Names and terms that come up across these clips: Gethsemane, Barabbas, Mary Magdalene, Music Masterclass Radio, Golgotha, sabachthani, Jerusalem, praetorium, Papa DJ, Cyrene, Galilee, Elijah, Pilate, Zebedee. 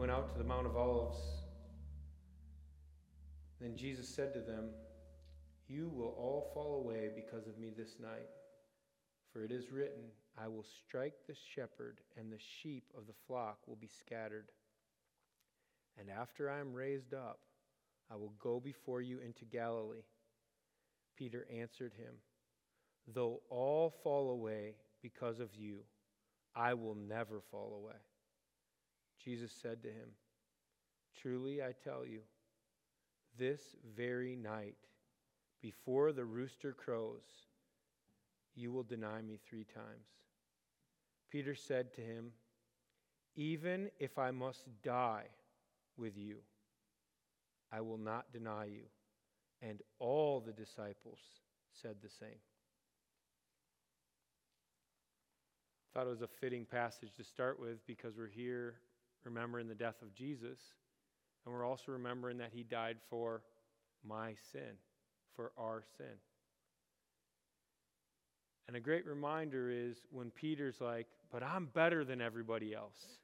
went out to the Mount of Olives. Then Jesus said to them, "You will all fall away because of me this night. For it is written, I will strike the shepherd, and the sheep of the flock will be scattered. And after I am raised up, I will go before you into Galilee." Peter answered him, "Though all fall away because of you, I will never fall away." Jesus said to him, "Truly I tell you, this very night, before the rooster crows, you will deny me 3 times. Peter said to him, "Even if I must die with you, I will not deny you." And all the disciples said the same. I thought it was a fitting passage to start with because we're here remembering the death of Jesus, and we're also remembering that he died for my sin, for our sin. And a great reminder is when Peter's like, "But I'm better than everybody else.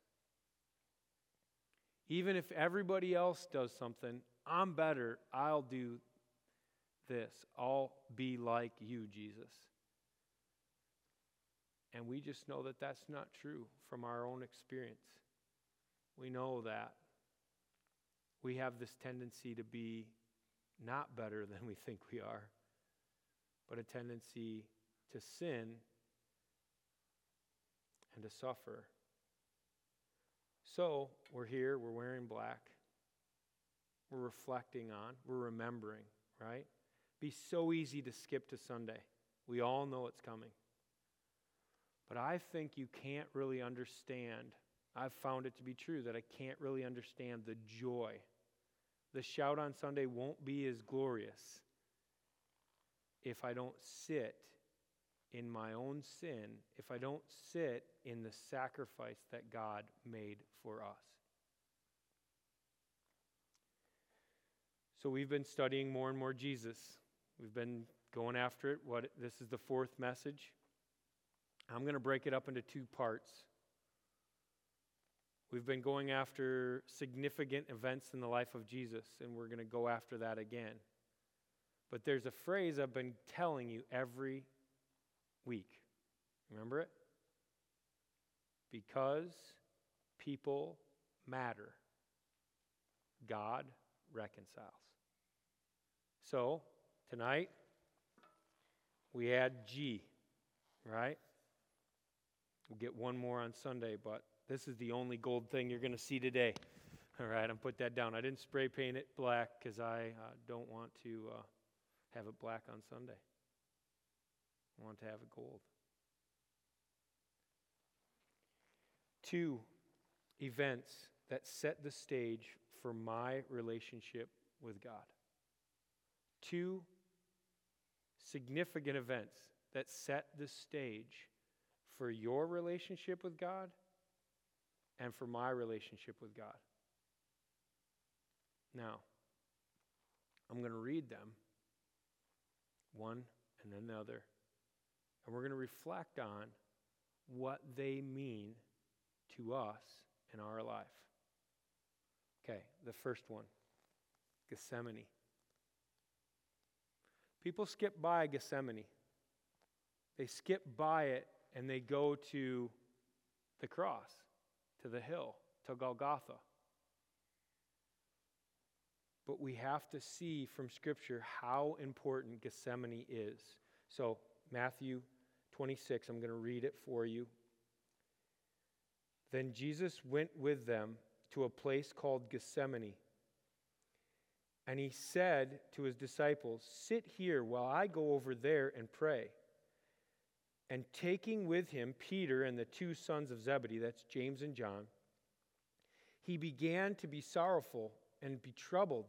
Even if everybody else does something, I'm better. I'll do this. I'll be like you, Jesus." And we just know that that's not true from our own experience. We know that we have this tendency to be not better than we think we are, but a tendency to sin and to suffer. So we're here, we're wearing black, we're reflecting on, we're remembering, right? It'd be so easy to skip to Sunday. We all know it's coming. But I think you can't really understand, I've found it to be true, that I can't really understand the joy. The shout on Sunday won't be as glorious if I don't sit in my own sin, if I don't sit in the sacrifice that God made for us. So we've been studying more and more Jesus. We've been going after it. This is the 4th message. I'm going to break it up into 2 parts. We've been going after significant events in the life of Jesus, and we're going to go after that again. But there's a phrase I've been telling you every week. Remember it? Because people matter, God reconciles. So tonight we add G, right? We'll get one more on Sunday, but this is the only gold thing you're going to see today. All right, I'm put that down. I didn't spray paint it black because I don't want to have it black on Sunday. I want to have it gold. 2 events that set the stage for my relationship with God. 2 significant events that set the stage for your relationship with God and for my relationship with God. Now, I'm going to read them, one and then the other. And we're going to reflect on what they mean to us in our life. Okay, the first one, Gethsemane. People skip by Gethsemane. They skip by it and they go to the cross, to the hill, to Golgotha. But we have to see from Scripture how important Gethsemane is. So Matthew 26, I'm going to read it for you. Then Jesus went with them to a place called Gethsemane. And he said to his disciples, "Sit here while I go over there and pray." And taking with him Peter and the 2 sons of Zebedee, that's James and John, he began to be sorrowful and be troubled.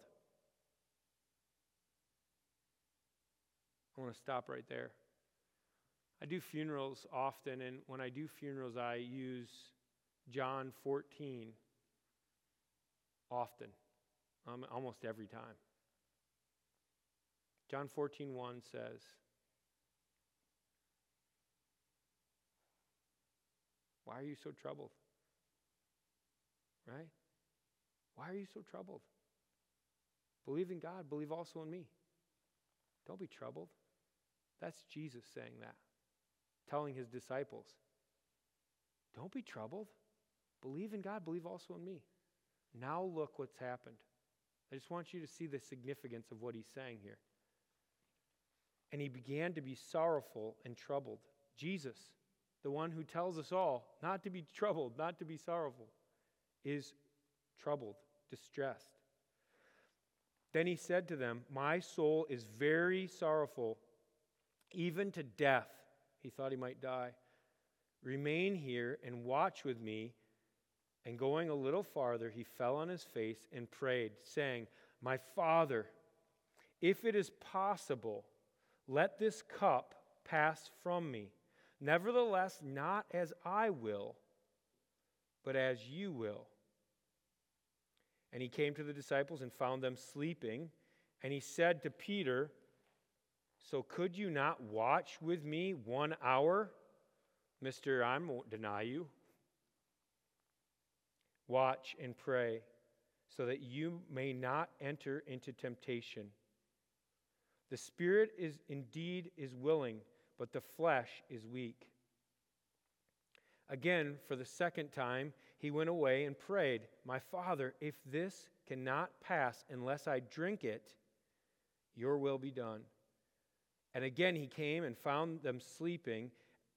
I want to stop right there. I do funerals often, and when I do funerals, I use John 14 often, almost every time. John 14:1 says, "Why are you so troubled?" Right? Why are you so troubled? Believe in God, believe also in me. Don't be troubled. That's Jesus saying that, telling his disciples, don't be troubled. Believe in God, believe also in me. Now look what's happened. I just want you to see the significance of what he's saying here. And he began to be sorrowful and troubled. Jesus, the one who tells us all not to be troubled, not to be sorrowful, is troubled, distressed. Then he said to them, my soul is very sorrowful, even to death. He thought he might die. Remain here and watch with me. And going a little farther, he fell on his face and prayed, saying, my Father, if it is possible, let this cup pass from me. Nevertheless, not as I will, but as you will. And he came to the disciples and found them sleeping. And he said to Peter, so could you not watch with me 1 hour? Mister, I won't deny you. Watch and pray so that you may not enter into temptation. The spirit is indeed is willing, but the flesh is weak. Again, for the second time, he went away and prayed, my Father, if this cannot pass unless I drink it, your will be done. And again he came and found them sleeping,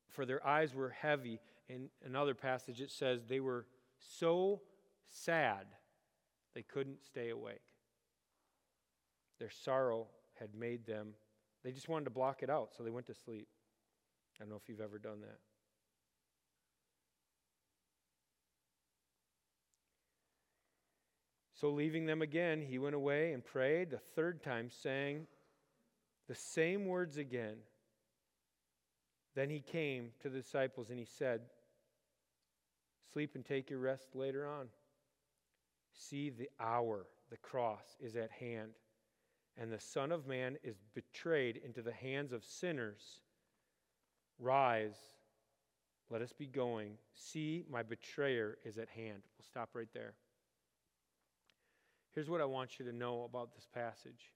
for their eyes were heavy. In another passage it says they were so sad they couldn't stay awake. Their sorrow had made them, they just wanted to block it out, so they went to sleep. I don't know if you've ever done that. So leaving them again, he went away and prayed the third time, saying the same words again. Then he came to the disciples and he said, sleep and take your rest later on. See, the hour, the cross, is at hand, and the Son of Man is betrayed into the hands of sinners. Rise, let us be going. See, my betrayer is at hand. We'll stop right there. Here's what I want you to know about this passage.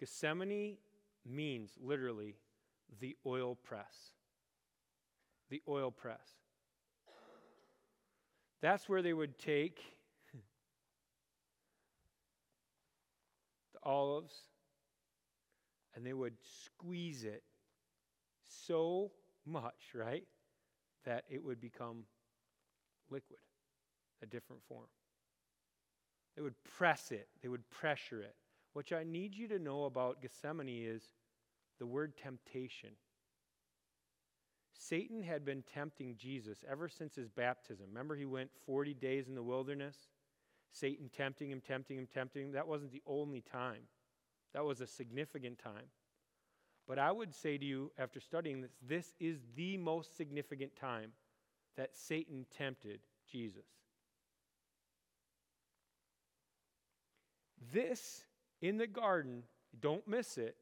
Gethsemane means literally the oil press. The oil press. That's where they would take the olives and they would squeeze it so much, right, that it would become liquid, a different form. They would press it. They would pressure it. What I need you to know about Gethsemane is the word temptation. Satan had been tempting Jesus ever since his baptism. Remember, he went 40 days in the wilderness? Satan tempting him. That wasn't the only time. That was a significant time. But I would say to you, after studying this, this is the most significant time that Satan tempted Jesus. This, in the garden, don't miss it,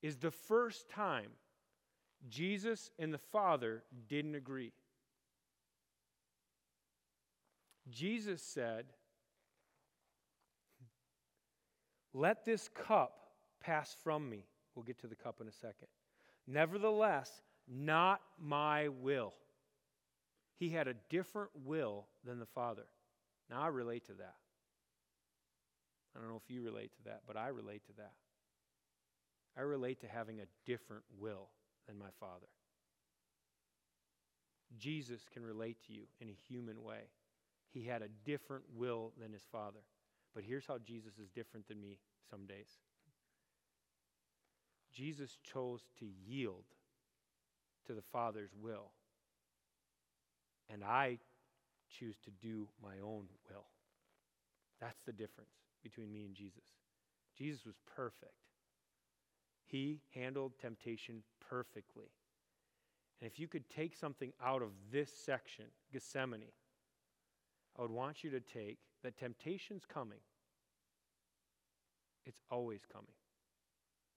is the first time Jesus and the Father didn't agree. Jesus said, let this cup pass from me. We'll get to the cup in a second. Nevertheless, not my will. He had a different will than the Father. Now I relate to that. I don't know if you relate to that, but I relate to that. I relate to having a different will than my Father. Jesus can relate to you in a human way. He had a different will than his Father. But here's how Jesus is different than me some days. Jesus chose to yield to the Father's will, and I choose to do my own will. That's the difference between me and Jesus. Jesus was perfect. He handled temptation perfectly. And if you could take something out of this section, Gethsemane, I would want you to take that temptation's coming. It's always coming.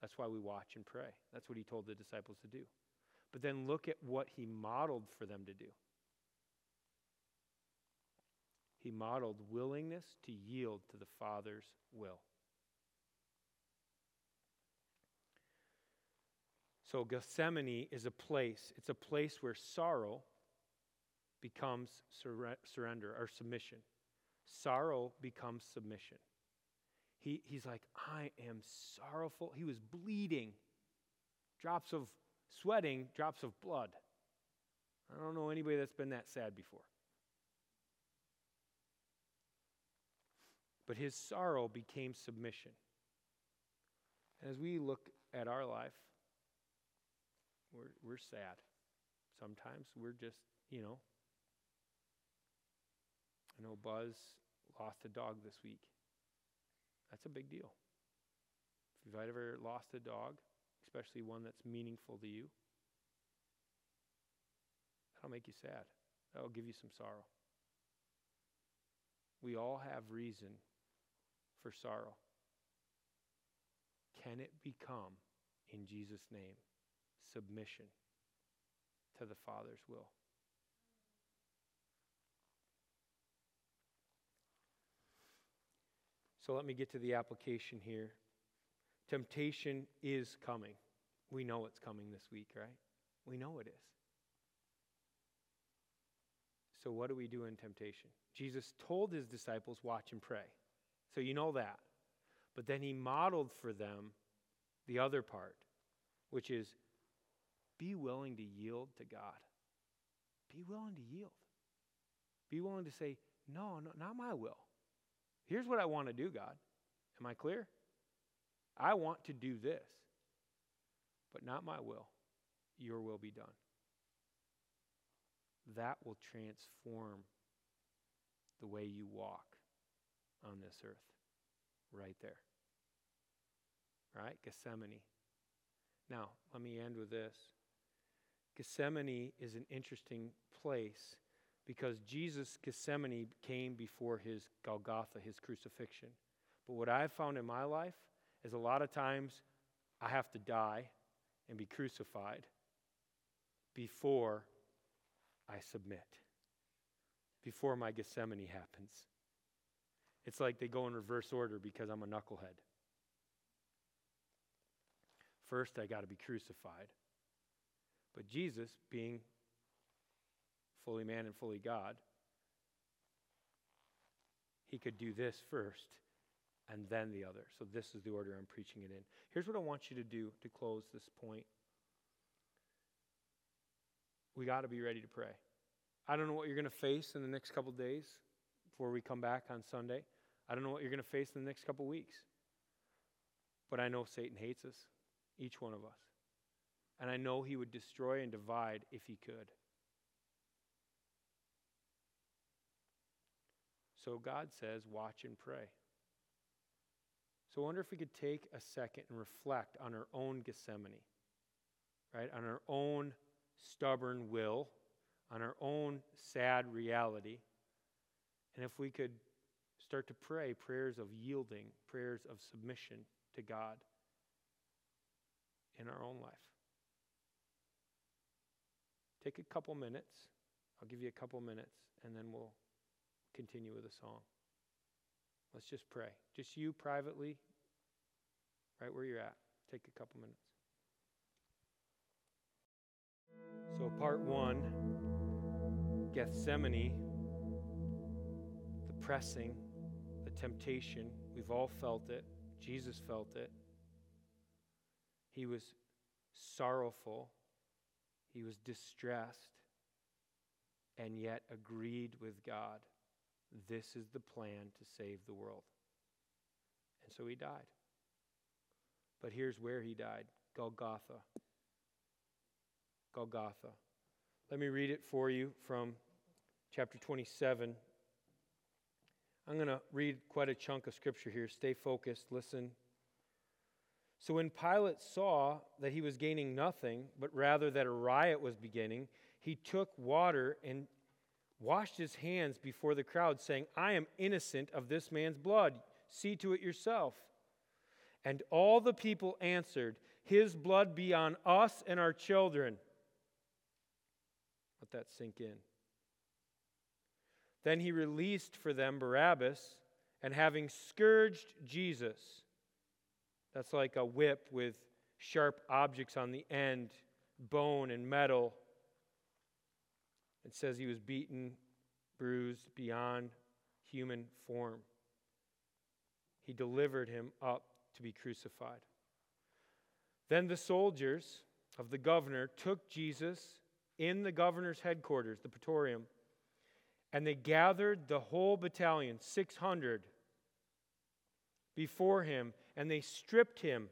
That's why we watch and pray. That's what he told the disciples to do. But then look at what he modeled for them to do. He modeled willingness to yield to the Father's will. So Gethsemane is a place. It's a place where sorrow becomes surrender or submission. Sorrow becomes submission. He's like, I am sorrowful. He was bleeding, drops of sweating, drops of blood. I don't know anybody that's been that sad before. But his sorrow became submission. And as we look at our life, we're sad. Sometimes we're just, I know Buzz lost a dog this week. That's a big deal. If you've ever lost a dog, especially one that's meaningful to you, that'll make you sad. That'll give you some sorrow. We all have reason for sorrow. Can it become, in Jesus' name, submission to the Father's will? So let me get to the application here. Temptation is coming. We know it's coming this week, right? We know it is. So what do we do in temptation? Jesus told his disciples, watch and pray. So you know that. But then he modeled for them the other part, which is be willing to yield to God. Be willing to yield. Be willing to say, no, not my will. Here's what I want to do, God. Am I clear? I want to do this, but not my will. Your will be done. That will transform the way you walk on this earth. Right there. Right? Gethsemane. Now, let me end with this. Gethsemane is an interesting place because Jesus' Gethsemane came before his Golgotha, his crucifixion. But what I've found in my life is a lot of times I have to die and be crucified before I submit, before my Gethsemane happens. It's like they go in reverse order because I'm a knucklehead. First, I got to be crucified. But Jesus, being fully man and fully God, he could do this first and then the other. So this is the order I'm preaching it in. Here's what I want you to do to close this point. We got to be ready to pray. I don't know what you're going to face in the next couple days before we come back on Sunday. I don't know what you're going to face in the next couple weeks. But I know Satan hates us, each one of us. And I know he would destroy and divide if he could. So God says, watch and pray. So I wonder if we could take a second and reflect on our own Gethsemane, right? On our own stubborn will, on our own sad reality. And if we could start to pray prayers of yielding, prayers of submission to God in our own life. Take a couple minutes. I'll give you a couple minutes, and then we'll continue with a song. Let's just pray. Just you privately, right where you're at. Take a couple minutes. So part one, Gethsemane, the pressing, the temptation. We've all felt it. Jesus felt it. He was sorrowful. He was distressed, and yet agreed with God. This is the plan to save the world. And so he died. But here's where he died, Golgotha. Golgotha. Let me read it for you from chapter 27. I'm going to read quite a chunk of scripture here. Stay focused, listen. So when Pilate saw that he was gaining nothing, but rather that a riot was beginning, he took water and washed his hands before the crowd, saying, I am innocent of this man's blood. See to it yourself. And all the people answered, his blood be on us and our children. Let that sink in. Then he released for them Barabbas, and having scourged Jesus, that's like a whip with sharp objects on the end, bone and metal. It says he was beaten, bruised beyond human form. He delivered him up to be crucified. Then the soldiers of the governor took Jesus in the governor's headquarters, the praetorium, and they gathered the whole battalion, 600, before him, and they stripped him,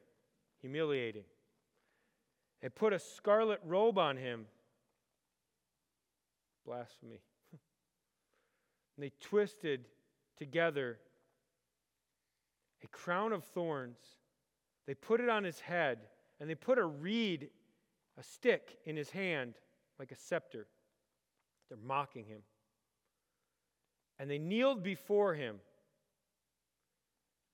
humiliating. They put a scarlet robe on him. Blasphemy. And they twisted together a crown of thorns. They put it on his head, and they put a reed, a stick, in his hand, like a scepter. They're mocking him. And they kneeled before him.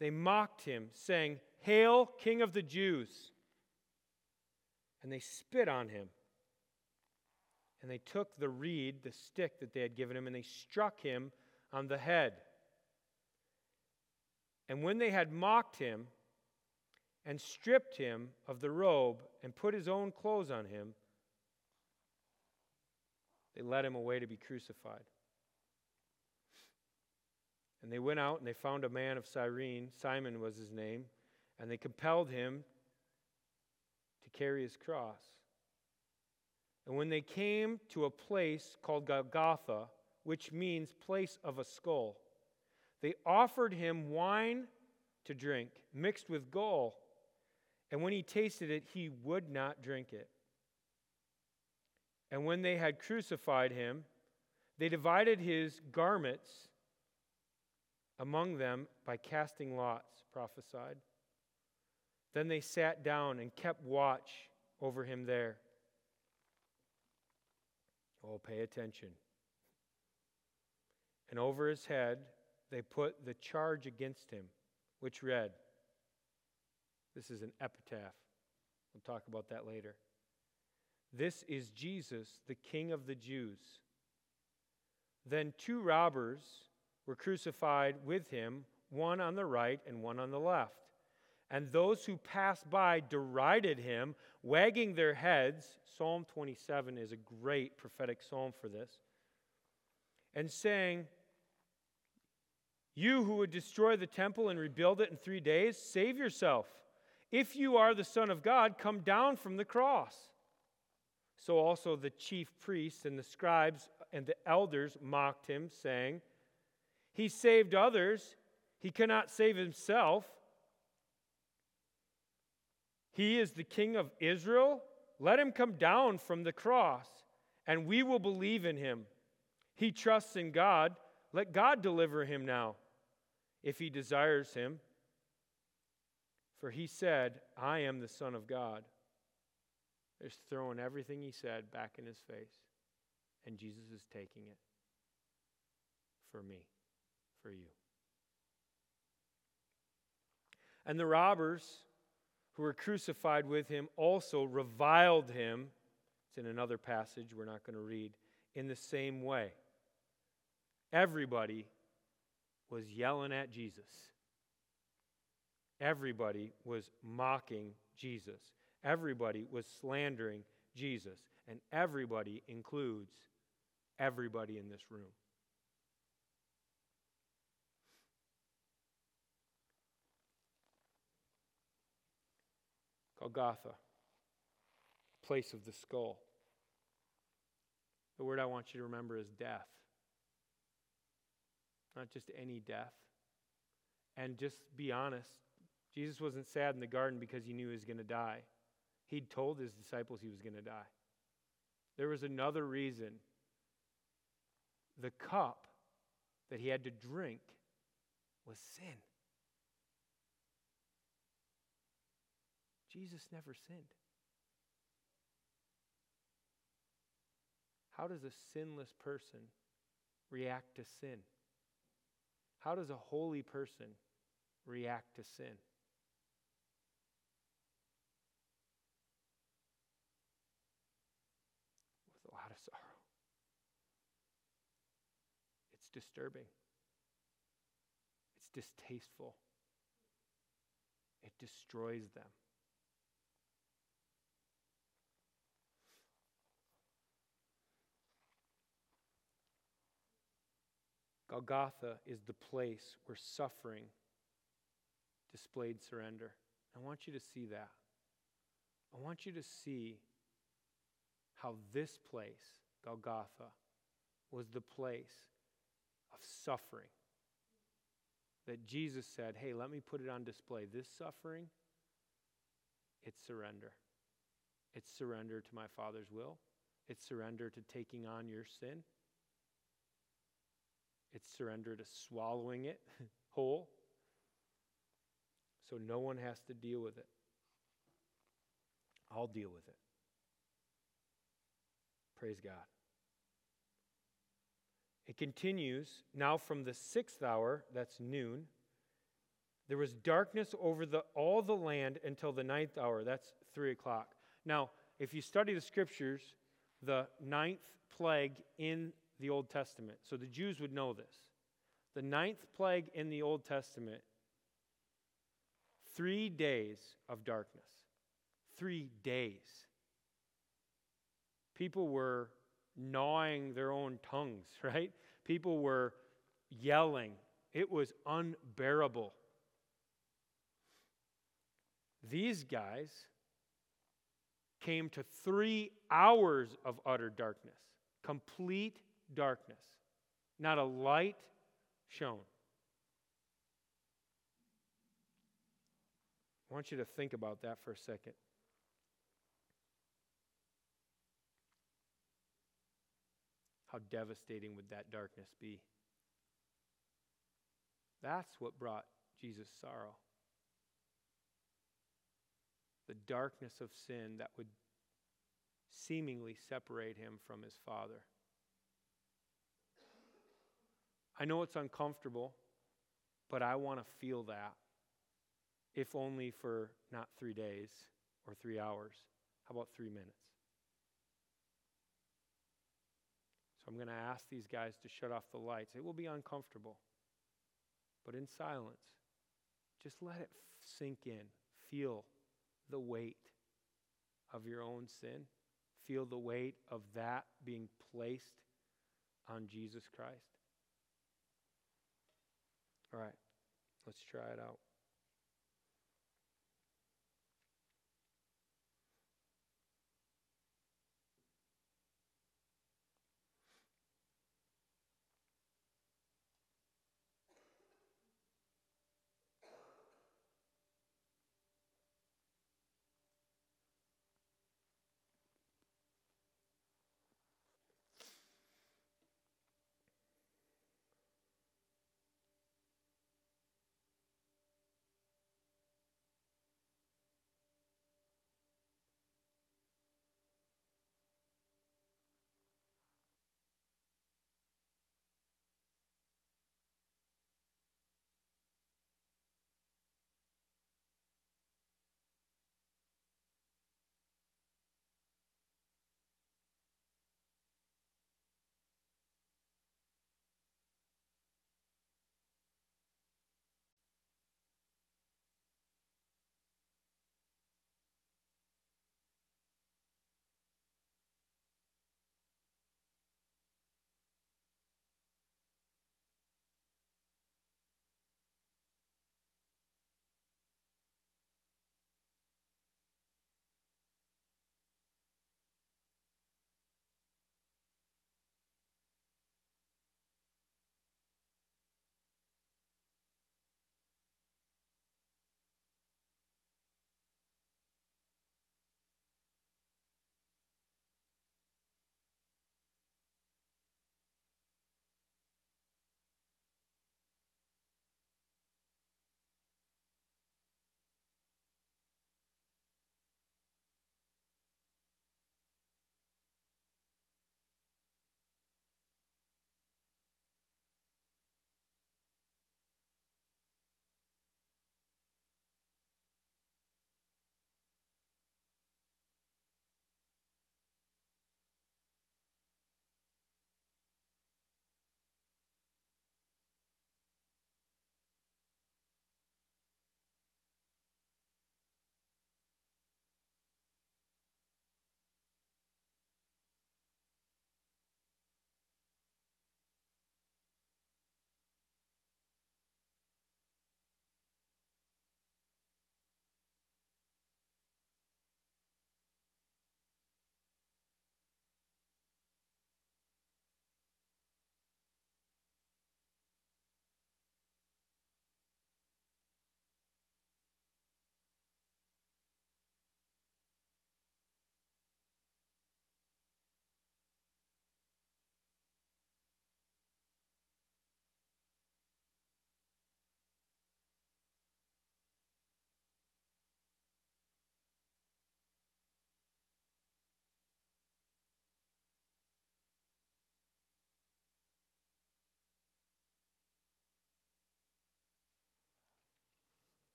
They mocked him, saying, "Hail, King of the Jews!" And they spit on him. And they took the reed, the stick that they had given him, and they struck him on the head. And when they had mocked him and stripped him of the robe and put his own clothes on him, they led him away to be crucified. And they went out and they found a man of Cyrene, Simon was his name, and they compelled him to carry his cross. And when they came to a place called Golgotha, which means place of a skull, they offered him wine to drink, mixed with gall. And when he tasted it, he would not drink it. And when they had crucified him, they divided his garments among them by casting lots, prophesied. Then they sat down and kept watch over him there. Oh, pay attention. And over his head, they put the charge against him, which read, this is an epitaph. We'll talk about that later. "This is Jesus, the King of the Jews." Then two robbers were crucified with him, one on the right and one on the left. And those who passed by derided him, wagging their heads. Psalm 27 is a great prophetic psalm for this. And saying, "You who would destroy the temple and rebuild it in 3 days, save yourself. If you are the Son of God, come down from the cross." So also the chief priests and the scribes and the elders mocked him, saying, "He saved others. He cannot save himself. He is the King of Israel. Let him come down from the cross, and we will believe in him. He trusts in God. Let God deliver him now, if he desires him. For he said, 'I am the Son of God.'" They're throwing everything he said back in his face, and Jesus is taking it. For me, for you. And the robbers who were crucified with him also reviled him. It's in another passage we're not going to read. In the same way. Everybody was yelling at Jesus. Everybody was mocking Jesus. Everybody was slandering Jesus. And everybody includes everybody in this room. Golgotha, place of the skull. The word I want you to remember is death. Not just any death. And just be honest, Jesus wasn't sad in the garden because he knew he was going to die. He'd told his disciples he was going to die. There was another reason. The cup that he had to drink was sin. Jesus never sinned. How does a sinless person react to sin? How does a holy person react to sin? With a lot of sorrow. It's disturbing. It's distasteful. It destroys them. Golgotha is the place where suffering displayed surrender. I want you to see that. I want you to see how this place, Golgotha, was the place of suffering. That Jesus said, hey, let me put it on display. This suffering, it's surrender. It's surrender to my Father's will. It's surrender to taking on your sin. It's surrender to swallowing it whole. So no one has to deal with it. I'll deal with it. Praise God. It continues, now from the 6th hour, that's noon, there was darkness over all the land until the 9th hour, that's 3 o'clock. Now, if you study the scriptures, the 9th plague in the Old Testament, so the Jews would know this. The 9th plague in the Old Testament, 3 days of darkness. 3 days. People were gnawing their own tongues, right? People were yelling. It was unbearable. These guys came to 3 hours of utter darkness, complete darkness. Not a light shone. I want you to think about that for a second. How devastating would that darkness be? That's what brought Jesus sorrow. The darkness of sin that would seemingly separate him from his Father. I know it's uncomfortable, but I want to feel that, if only for not 3 days or 3 hours. How about 3 minutes? I'm going to ask these guys to shut off the lights. It will be uncomfortable. But in silence, just let it sink in. Feel the weight of your own sin. Feel the weight of that being placed on Jesus Christ. All right, let's try it out.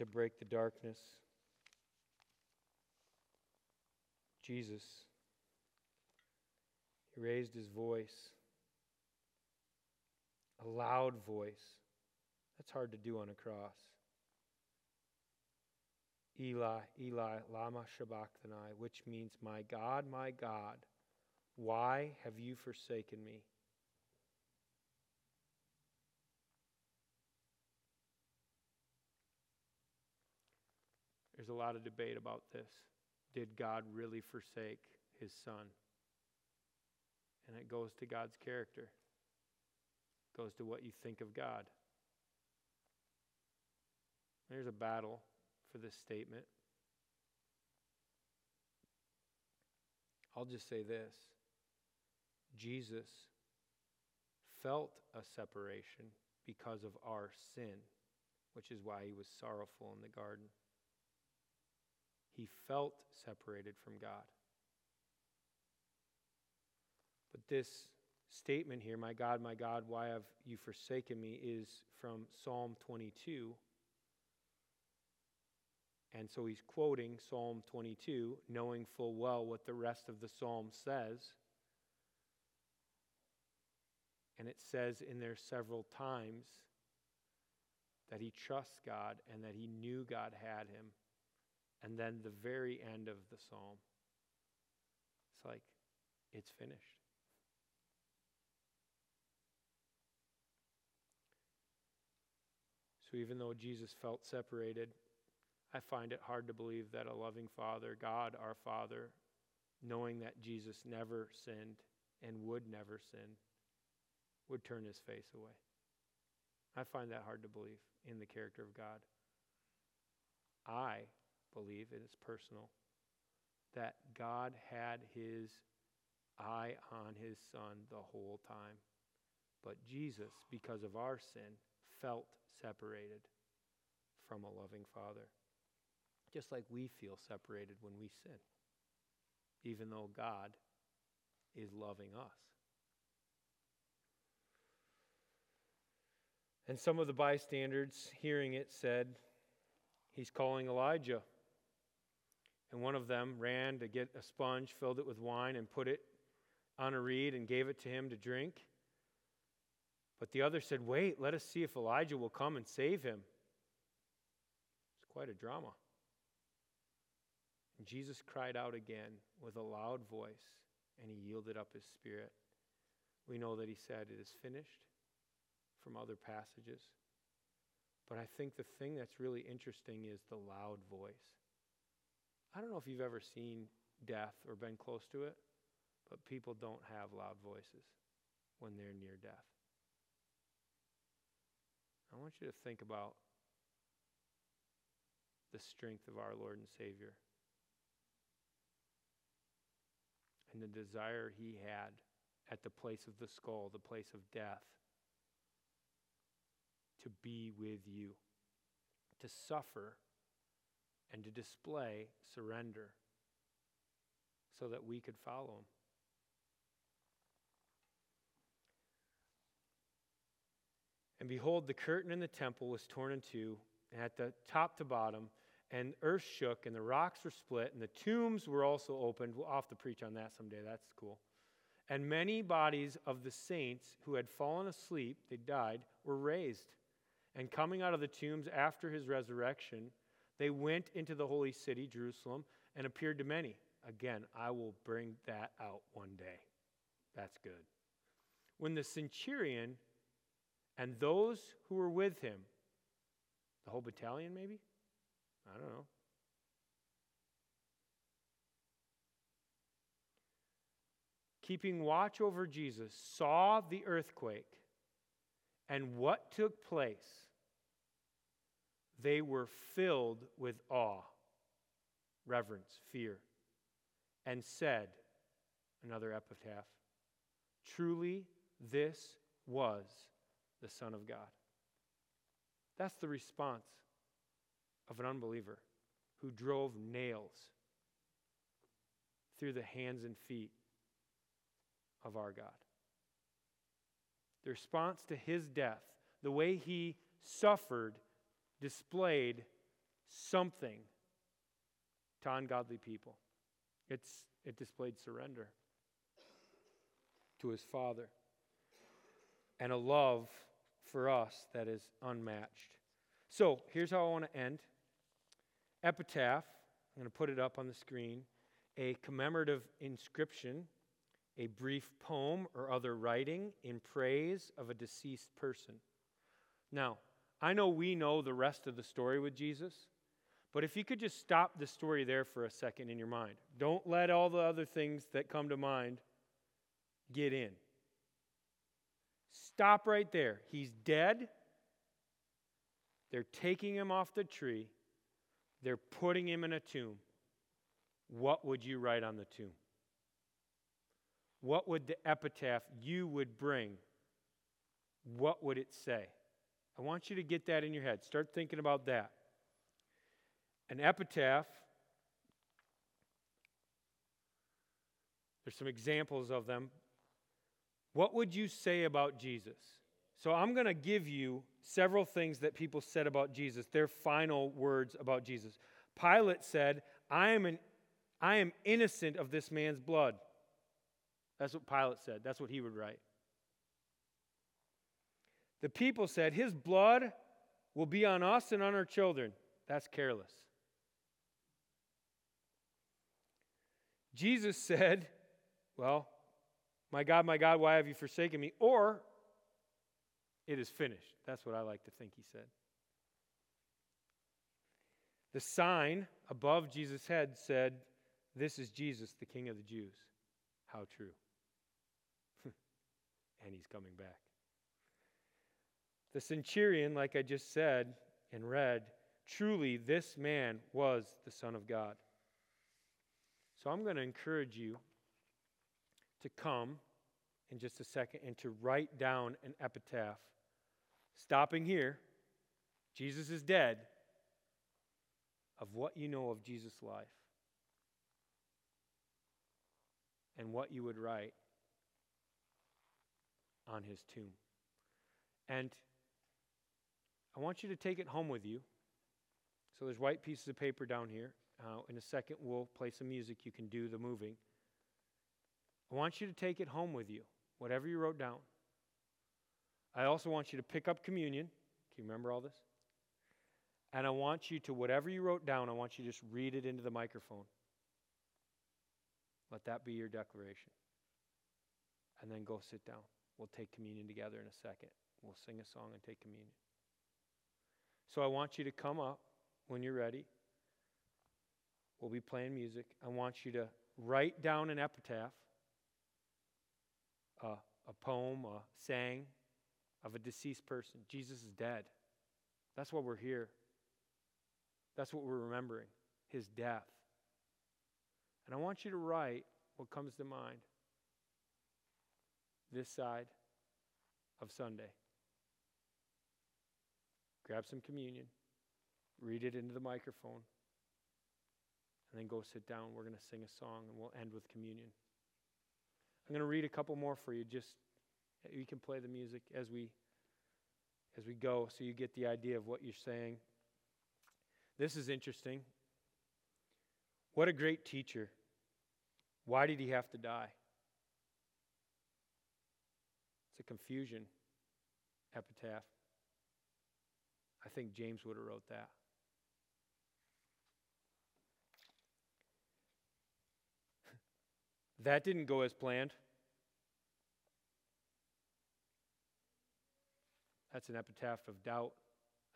to break the darkness. Jesus, he raised his voice, a loud voice. That's hard to do on a cross. Eli, Eli, lama sabachthani, which means, my God, why have you forsaken me? There's a lot of debate about this. Did God really forsake his son? And it goes to God's character. It goes to what you think of God. There's a battle for this statement. I'll just say this. Jesus felt a separation because of our sin, which is why he was sorrowful in the garden. He felt separated from God. But this statement here, my God, why have you forsaken me, is from Psalm 22. And so he's quoting Psalm 22, knowing full well what the rest of the psalm says. And it says in there several times that he trusts God and that he knew God had him. And then the very end of the psalm, it's like, it's finished. So even though Jesus felt separated, I find it hard to believe that a loving Father, God our Father, knowing that Jesus never sinned and would never sin, would turn his face away. I find that hard to believe in the character of God. I believe it is personal, that God had his eye on his son the whole time. But Jesus, because of our sin, felt separated from a loving Father. Just like we feel separated when we sin, even though God is loving us. And some of the bystanders hearing it said, he's calling Elijah. And one of them ran to get a sponge, filled it with wine, and put it on a reed and gave it to him to drink. But the other said, wait, let us see if Elijah will come and save him. It's quite a drama. And Jesus cried out again with a loud voice, and he yielded up his spirit. We know that he said, it is finished, from other passages. But I think the thing that's really interesting is the loud voice. I don't know if you've ever seen death or been close to it, but people don't have loud voices when they're near death. I want you to think about the strength of our Lord and Savior and the desire he had at the place of the skull, the place of death, to be with you, to suffer and to display surrender so that we could follow him. And behold, the curtain in the temple was torn in two, and at the top to bottom, and earth shook, and the rocks were split, and the tombs were also opened. We'll have to preach on that someday. That's cool. And many bodies of the saints who had fallen asleep, they died, were raised. And coming out of the tombs after his resurrection, they went into the holy city, Jerusalem, and appeared to many. Again, I will bring that out one day. That's good. When the centurion and those who were with him, the whole battalion maybe? I don't know. Keeping watch over Jesus, saw the earthquake. And what took place? They were filled with awe, reverence, fear, and said, another epitaph, truly this was the Son of God. That's the response of an unbeliever who drove nails through the hands and feet of our God. The response to his death, the way he suffered, displayed something to ungodly people. It displayed surrender to his Father and a love for us that is unmatched. So here's how I want to end. Epitaph, I'm going to put it up on the screen, a commemorative inscription, a brief poem or other writing in praise of a deceased person. Now, I know we know the rest of the story with Jesus, but if you could just stop the story there for a second in your mind. Don't let all the other things that come to mind get in. Stop right there. He's dead. They're taking him off the tree. They're putting him in a tomb. What would you write on the tomb? What would the epitaph you would bring? What would it say? I want you to get that in your head. Start thinking about that. An epitaph, there's some examples of them. What would you say about Jesus? So I'm going to give you several things that people said about Jesus, their final words about Jesus. Pilate said, I am innocent of this man's blood. That's what Pilate said. That's what he would write. The people said, his blood will be on us and on our children. That's careless. Jesus said, well, my God, why have you forsaken me? Or, it is finished. That's what I like to think he said. The sign above Jesus' head said, this is Jesus, the King of the Jews. How true. And he's coming back. The centurion, like I just said and read, truly this man was the Son of God. So I'm going to encourage you to come in just a second and to write down an epitaph. Stopping here, Jesus is dead, of what you know of Jesus' life and what you would write on his tomb. And I want you to take it home with you. So there's white pieces of paper down here. In a second, we'll play some music. You can do the moving. I want you to take it home with you, whatever you wrote down. I also want you to pick up communion. Can you remember all this? And I want you to, whatever you wrote down, I want you to just read it into the microphone. Let that be your declaration. And then go sit down. We'll take communion together in a second. We'll sing a song and take communion. So I want you to come up when you're ready. We'll be playing music. I want you to write down an epitaph, a poem, a saying of a deceased person. Jesus is dead. That's why we're here. That's what we're remembering, his death. And I want you to write what comes to mind this side of Sunday. Grab some communion, read it into the microphone, and then go sit down. We're going to sing a song, and we'll end with communion. I'm going to read a couple more for you. Just you can play the music as we go, so you get the idea of what you're saying. This is interesting. What a great teacher. Why did he have to die? It's a confusion epitaph. I think James would have wrote that. That didn't go as planned. That's an epitaph of doubt.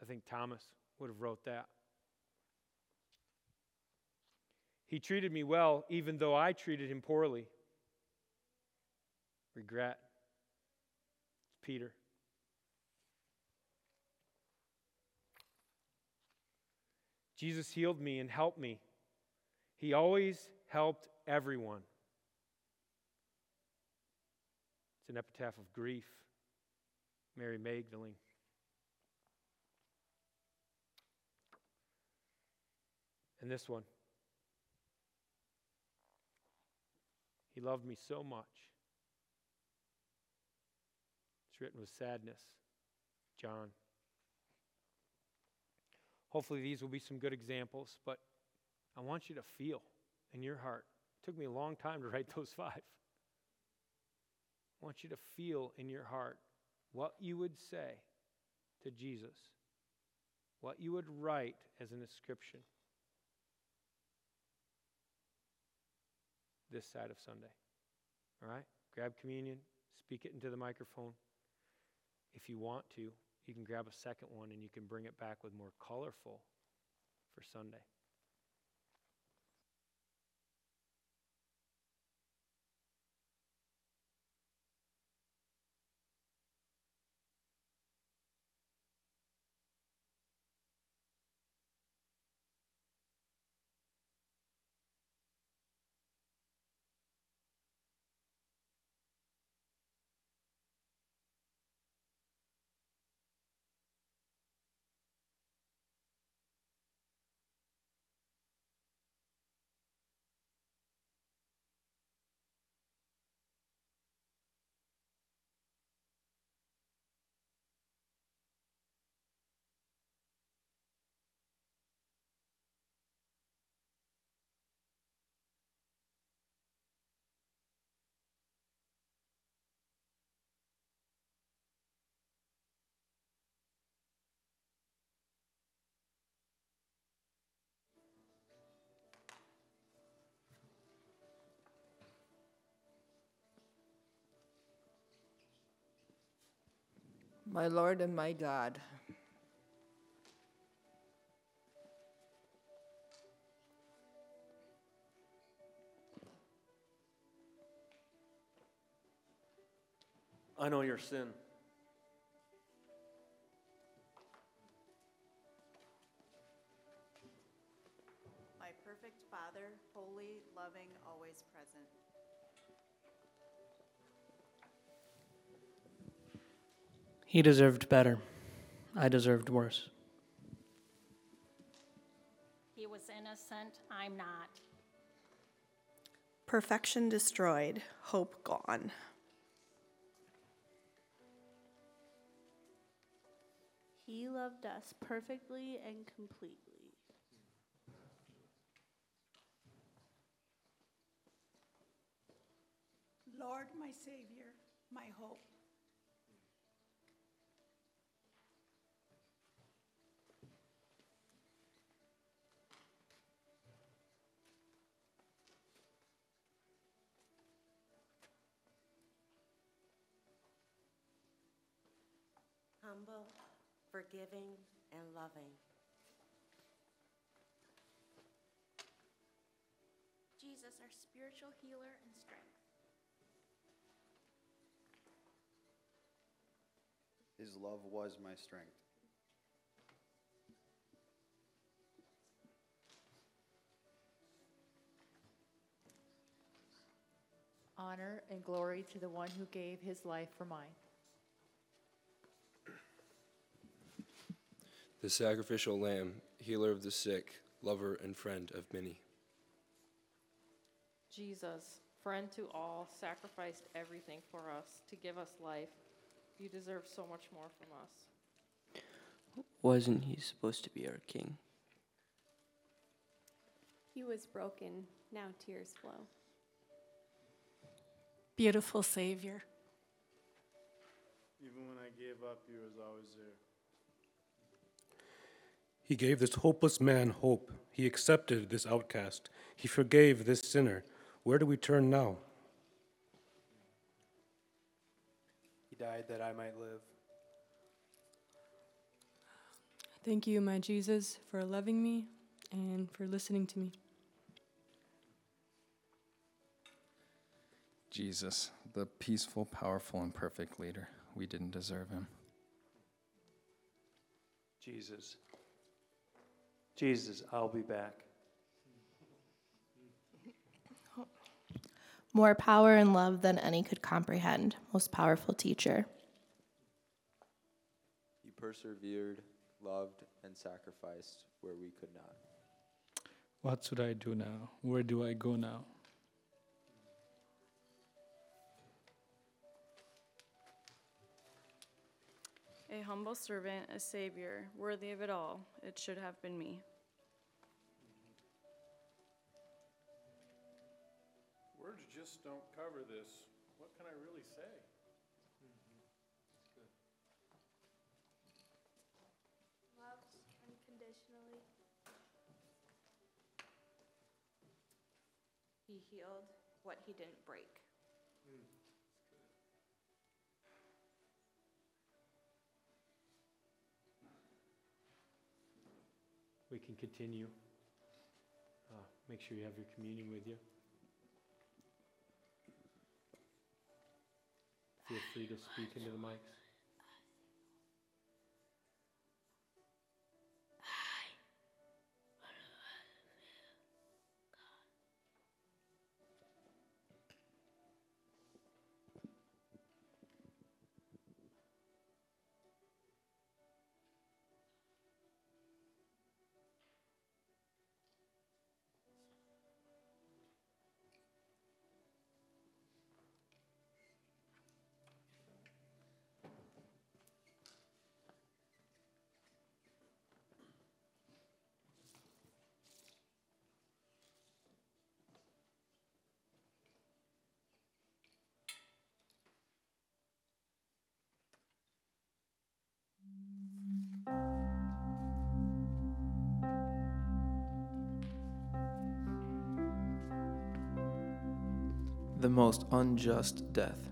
I think Thomas would have wrote that. He treated me well, even though I treated him poorly. Regret. It's Peter. Jesus healed me and helped me. He always helped everyone. It's an epitaph of grief. Mary Magdalene. And this one. He loved me so much. It's written with sadness. John. Hopefully these will be some good examples, but I want you to feel in your heart. It took me a long time to write those five. I want you to feel in your heart what you would say to Jesus, what you would write as an inscription this side of Sunday. All right? Grab communion, speak it into the microphone. If you want to, you can grab a second one and you can bring it back with more colorful for Sunday. My Lord and my God, I know your sin. My perfect Father, holy, loving, always present. He deserved better. I deserved worse. He was innocent. I'm not. Perfection destroyed. Hope gone. He loved us perfectly and completely. Lord, my Savior, my hope. Humble, forgiving, and loving. Jesus, our spiritual healer and strength. His love was my strength. Honor and glory to the one who gave his life for mine. The sacrificial lamb, healer of the sick, lover and friend of many. Jesus, friend to all, sacrificed everything for us to give us life. You deserve so much more from us. Wasn't he supposed to be our king? He was broken, now tears flow. Beautiful Savior. Even when I gave up, he was always there. He gave this hopeless man hope. He accepted this outcast. He forgave this sinner. Where do we turn now? He died that I might live. Thank you, my Jesus, for loving me and for listening to me. Jesus, the peaceful, powerful, and perfect leader. We didn't deserve him. Jesus, I'll be back. More power and love than any could comprehend, most powerful teacher. You persevered, loved, and sacrificed where we could not. What should I do now? Where do I go now? a humble servant, a savior, worthy of it all. It should have been me. Words just don't cover this. What can I really say? Good. Loves unconditionally. He healed what he didn't break. We can continue. Make sure you have your communion with you. Feel free to speak into the mics. The most unjust death.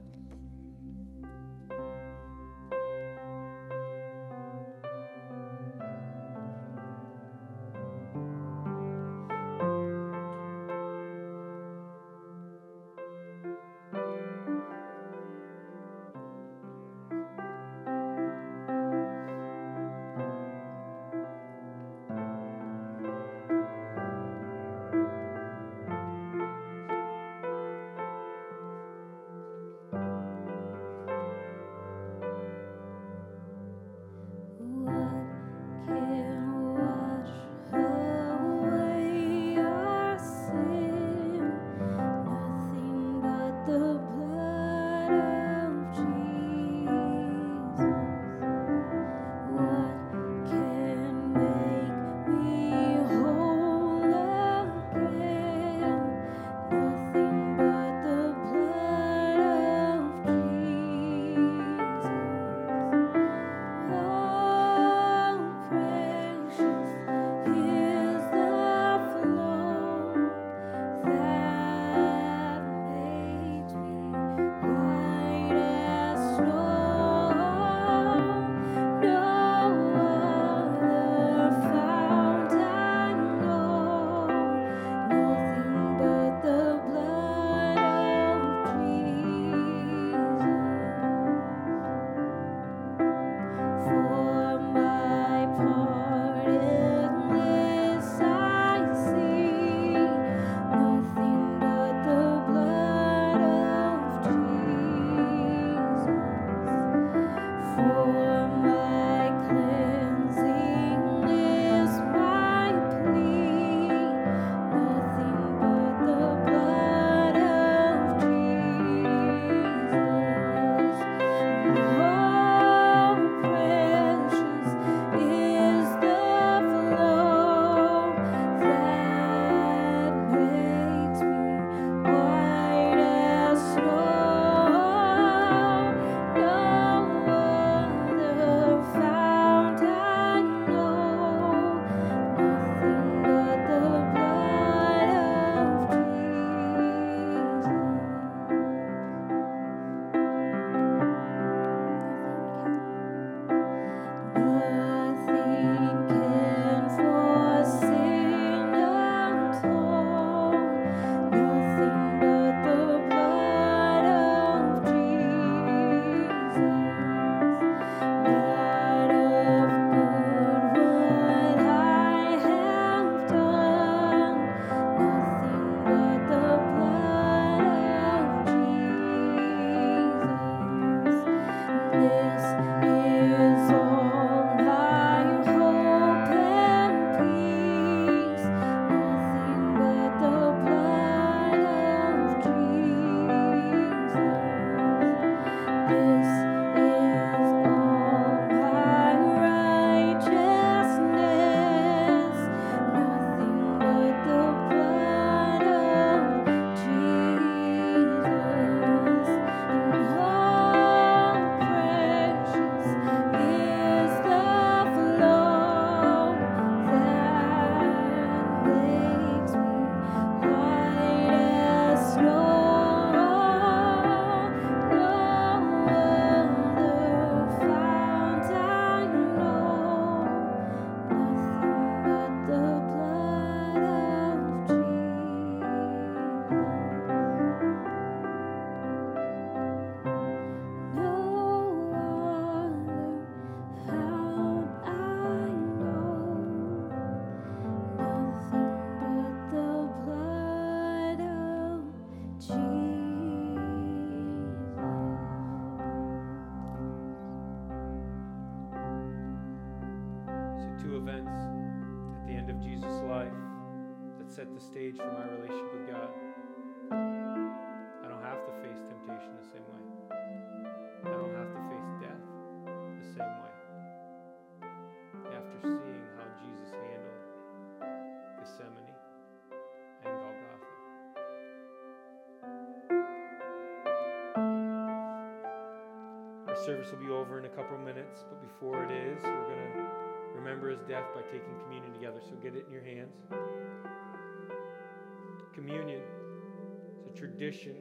events at the end of Jesus' life that set the stage for my relationship with God. I don't have to face temptation the same way. I don't have to face death the same way. After seeing how Jesus handled Gethsemane and Golgotha. Service will be over in a couple of minutes, but before it is, we're going to remember his death by taking communion together. So get it in your hands. Communion is a tradition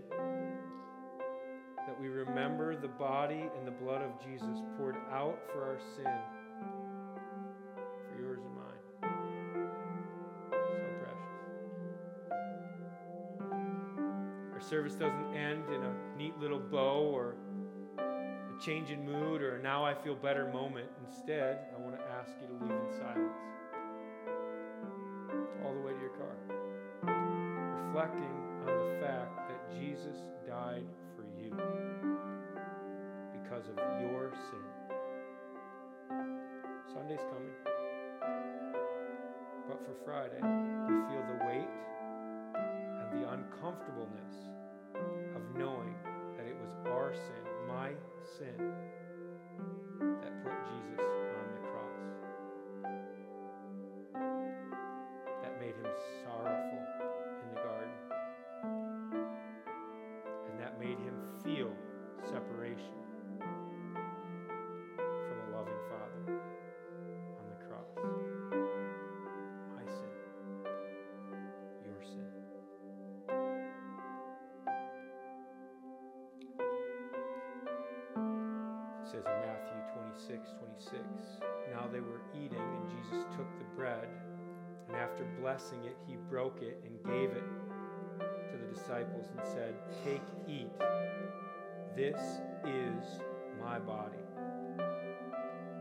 that we remember the body and the blood of Jesus poured out for our sin, for yours and mine. So precious. Our service doesn't end in a neat little bow or change in mood or a now I feel better moment. Instead, I want to ask you to leave in silence all the way to your car, reflecting on the fact that Jesus died for you because of your sin. Sunday's coming, but for Friday, we feel the weight and the uncomfortableness of knowing that it was our sin, my sin, that put Jesus on the cross, that made him sorrowful in the garden, and that made him feel separation from a loving Father on the cross. My sin, your sin. Says in Matthew 26:26, now they were eating, and Jesus took the bread, and after blessing it, he broke it and gave it to the disciples and said, take, eat, this is my body.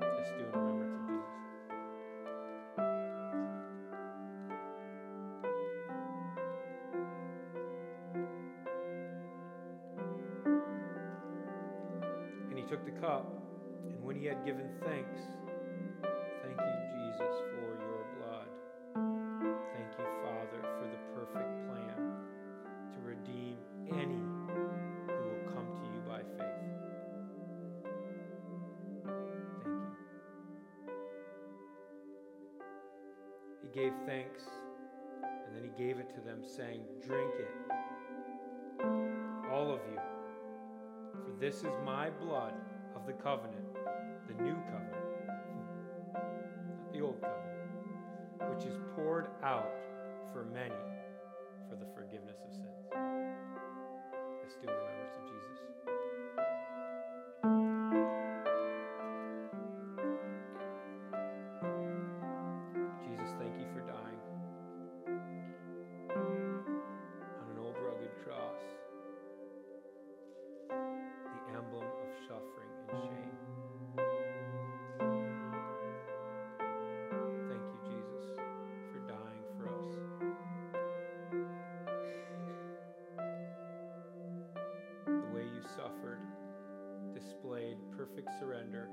Let's do it in remembrance of Jesus. Took the cup, and when he had given thanks, thank you, Jesus, for your blood. Thank you, Father, for the perfect plan to redeem any who will come to you by faith. Thank you. He gave thanks, and then he gave it to them, saying, drink it, all of you. This is my blood of the covenant, the new covenant, not the old covenant, which is poured out for many for the forgiveness of sins. Let's do remembrance of Jesus. Perfect surrender,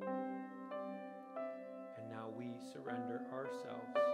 and now we surrender ourselves